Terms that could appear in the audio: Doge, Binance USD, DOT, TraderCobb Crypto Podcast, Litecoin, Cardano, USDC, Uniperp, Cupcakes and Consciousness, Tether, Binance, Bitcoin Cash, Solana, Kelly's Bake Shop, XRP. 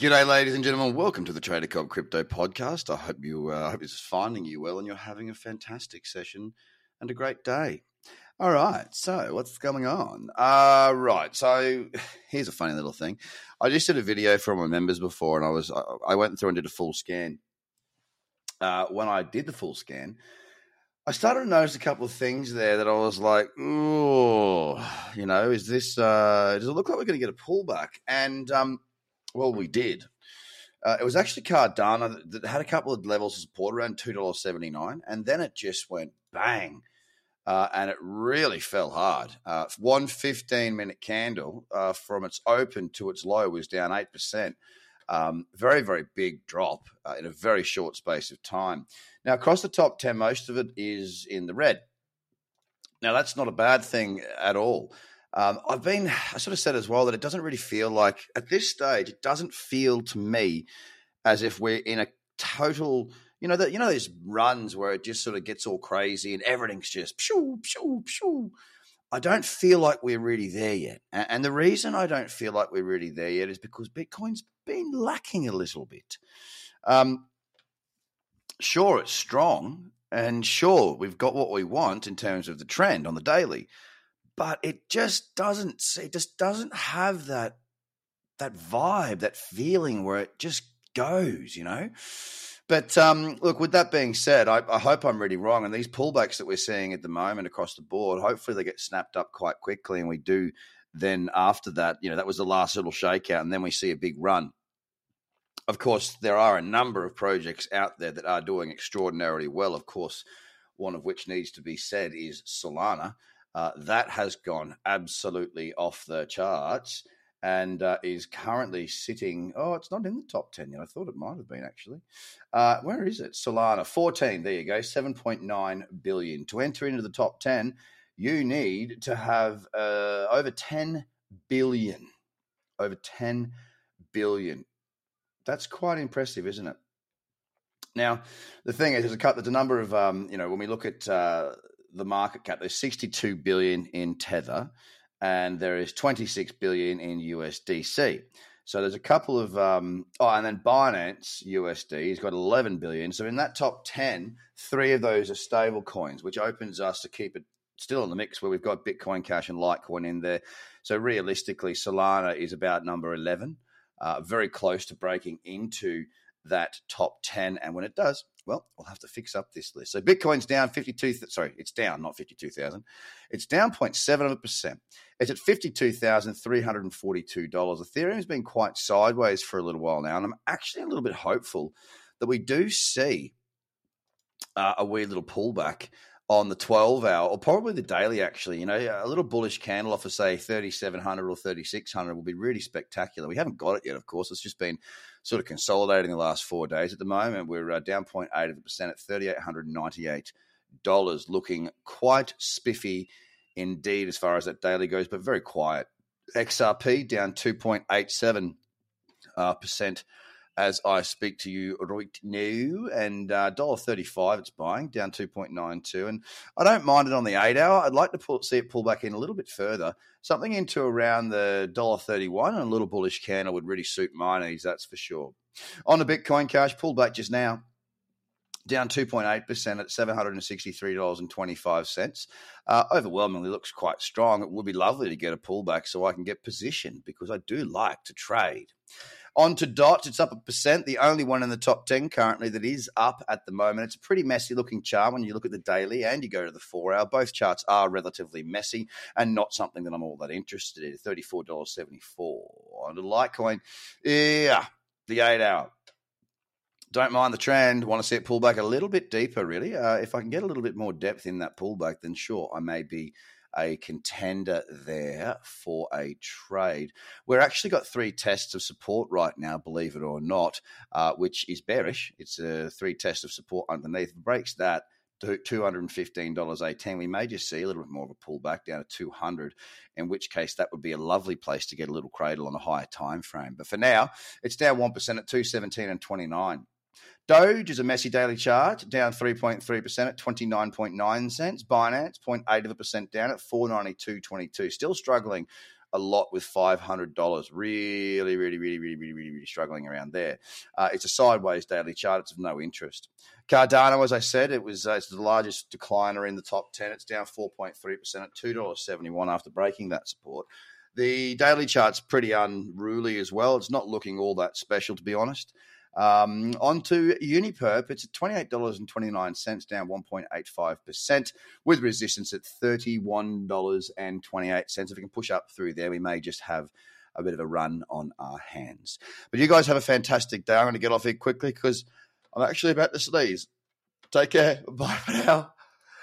G'day, ladies and gentlemen. Welcome to the TraderCobb Crypto Podcast. I hope it's finding you well and you're having a fantastic session and a great day. All right, so what's going on? Right, so here's a funny little thing. I just did a video for my members before, and I went through and did a full scan. When I did the full scan, I started to notice a couple of things there that I was like, ooh, you know, is this? Does it look like we're going to get a pullback? And well, we did. It was actually Cardano that had a couple of levels of support around $2.79, and then it just went bang. And it really fell hard. One 15-minute candle from its open to its low was down 8%. Very, very big drop in a very short space of time. Now, across the top 10, most of it is in the red. Now, that's not a bad thing at all. I sort of said as well that it doesn't really feel like, at this stage, it doesn't feel to me as if we're in a total... those runs where it just sort of gets all crazy and everything's just pshoo, pshoo, pshoo. I don't feel like we're really there yet. And the reason I don't feel like we're really there yet is because Bitcoin's been lacking a little bit. Sure, it's strong, and sure, we've got what we want in terms of the trend on the daily, but it just doesn't have that vibe, that feeling where it just goes, you know? But look, with that being said, I hope I'm really wrong. And these pullbacks that we're seeing at the moment across the board, hopefully they get snapped up quite quickly. And we do then after that, that was the last little shakeout. And then we see a big run. Of course, there are a number of projects out there that are doing extraordinarily well. Of course, one of which needs to be said is Solana. That has gone absolutely off the charts and is currently sitting, it's not in the top 10 yet. I thought it might have been, actually. Where is it? Solana, 14, there you go, 7.9 billion. To enter into the top 10, you need to have over 10 billion. Over 10 billion. That's quite impressive, isn't it? Now, the thing is, there's a number of, when we look at the market cap, there's 62 billion in Tether, and there is 26 billion in USDC. So there's a couple of, and then Binance USD has got 11 billion. So in that top 10, three of those are stable coins, which opens us to keep it still in the mix where we've got Bitcoin Cash and Litecoin in there. So realistically, Solana is about number 11, very close to breaking into that top 10. And when it does, well, we'll have to fix up this list. So Bitcoin's down it's down, not 52,000. It's down 0.7%. It's at $52,342. Ethereum's been quite sideways for a little while now, and I'm actually a little bit hopeful that we do see a weird little pullback on the 12-hour, or probably the daily actually. A little bullish candle off of, say, 3,700 or 3,600 will be really spectacular. We haven't got it yet, of course. It's just been sort of consolidating the last 4 days. At the moment, we're down 0.8% at $3,898, looking quite spiffy indeed as far as that daily goes, but very quiet. XRP down 2.87% as I speak to you right now, and $1.35 it's buying, down 2.92. And I don't mind it on the 8-hour. I'd like to see it pull back in a little bit further, something into around the $1.31, and a little bullish candle would really suit my needs, that's for sure. On the Bitcoin Cash, pulled back just now, down 2.8% at $763.25. Overwhelmingly looks quite strong. It would be lovely to get a pullback so I can get positioned, because I do like to trade. On to DOT, it's up 1%, the only one in the top 10 currently that is up at the moment. It's a pretty messy-looking chart when you look at the daily and you go to the 4-hour. Both charts are relatively messy and not something that I'm all that interested in. $34.74. On to Litecoin, the 8-hour. Don't mind the trend. Want to see it pull back a little bit deeper, really. If I can get a little bit more depth in that pullback, then sure, I may be a contender there for a trade. We're actually got three tests of support right now, believe it or not, which is bearish. It's three tests of support underneath. Breaks that to $215.18. We may just see a little bit more of a pullback down to 200, in which case that would be a lovely place to get a little cradle on a higher time frame. But for now, it's down 1% at $217.29. Doge is a messy daily chart, down 3.3% at 29.9 cents. Binance, 0.8% down at 492.22. Still struggling a lot with $500. Really struggling around there. It's a sideways daily chart. It's of no interest. Cardano, as I said, it was it's the largest decliner in the top 10. It's down 4.3% at $2.71 after breaking that support. The daily chart's pretty unruly as well. It's not looking all that special, to be honest. On to Uniperp, it's at $28.29, down 1.85%, with resistance at $31.28. If we can push up through there, we may just have a bit of a run on our hands. But you guys have a fantastic day. I'm going to get off here quickly because I'm actually about to sneeze. Take care. Bye for now.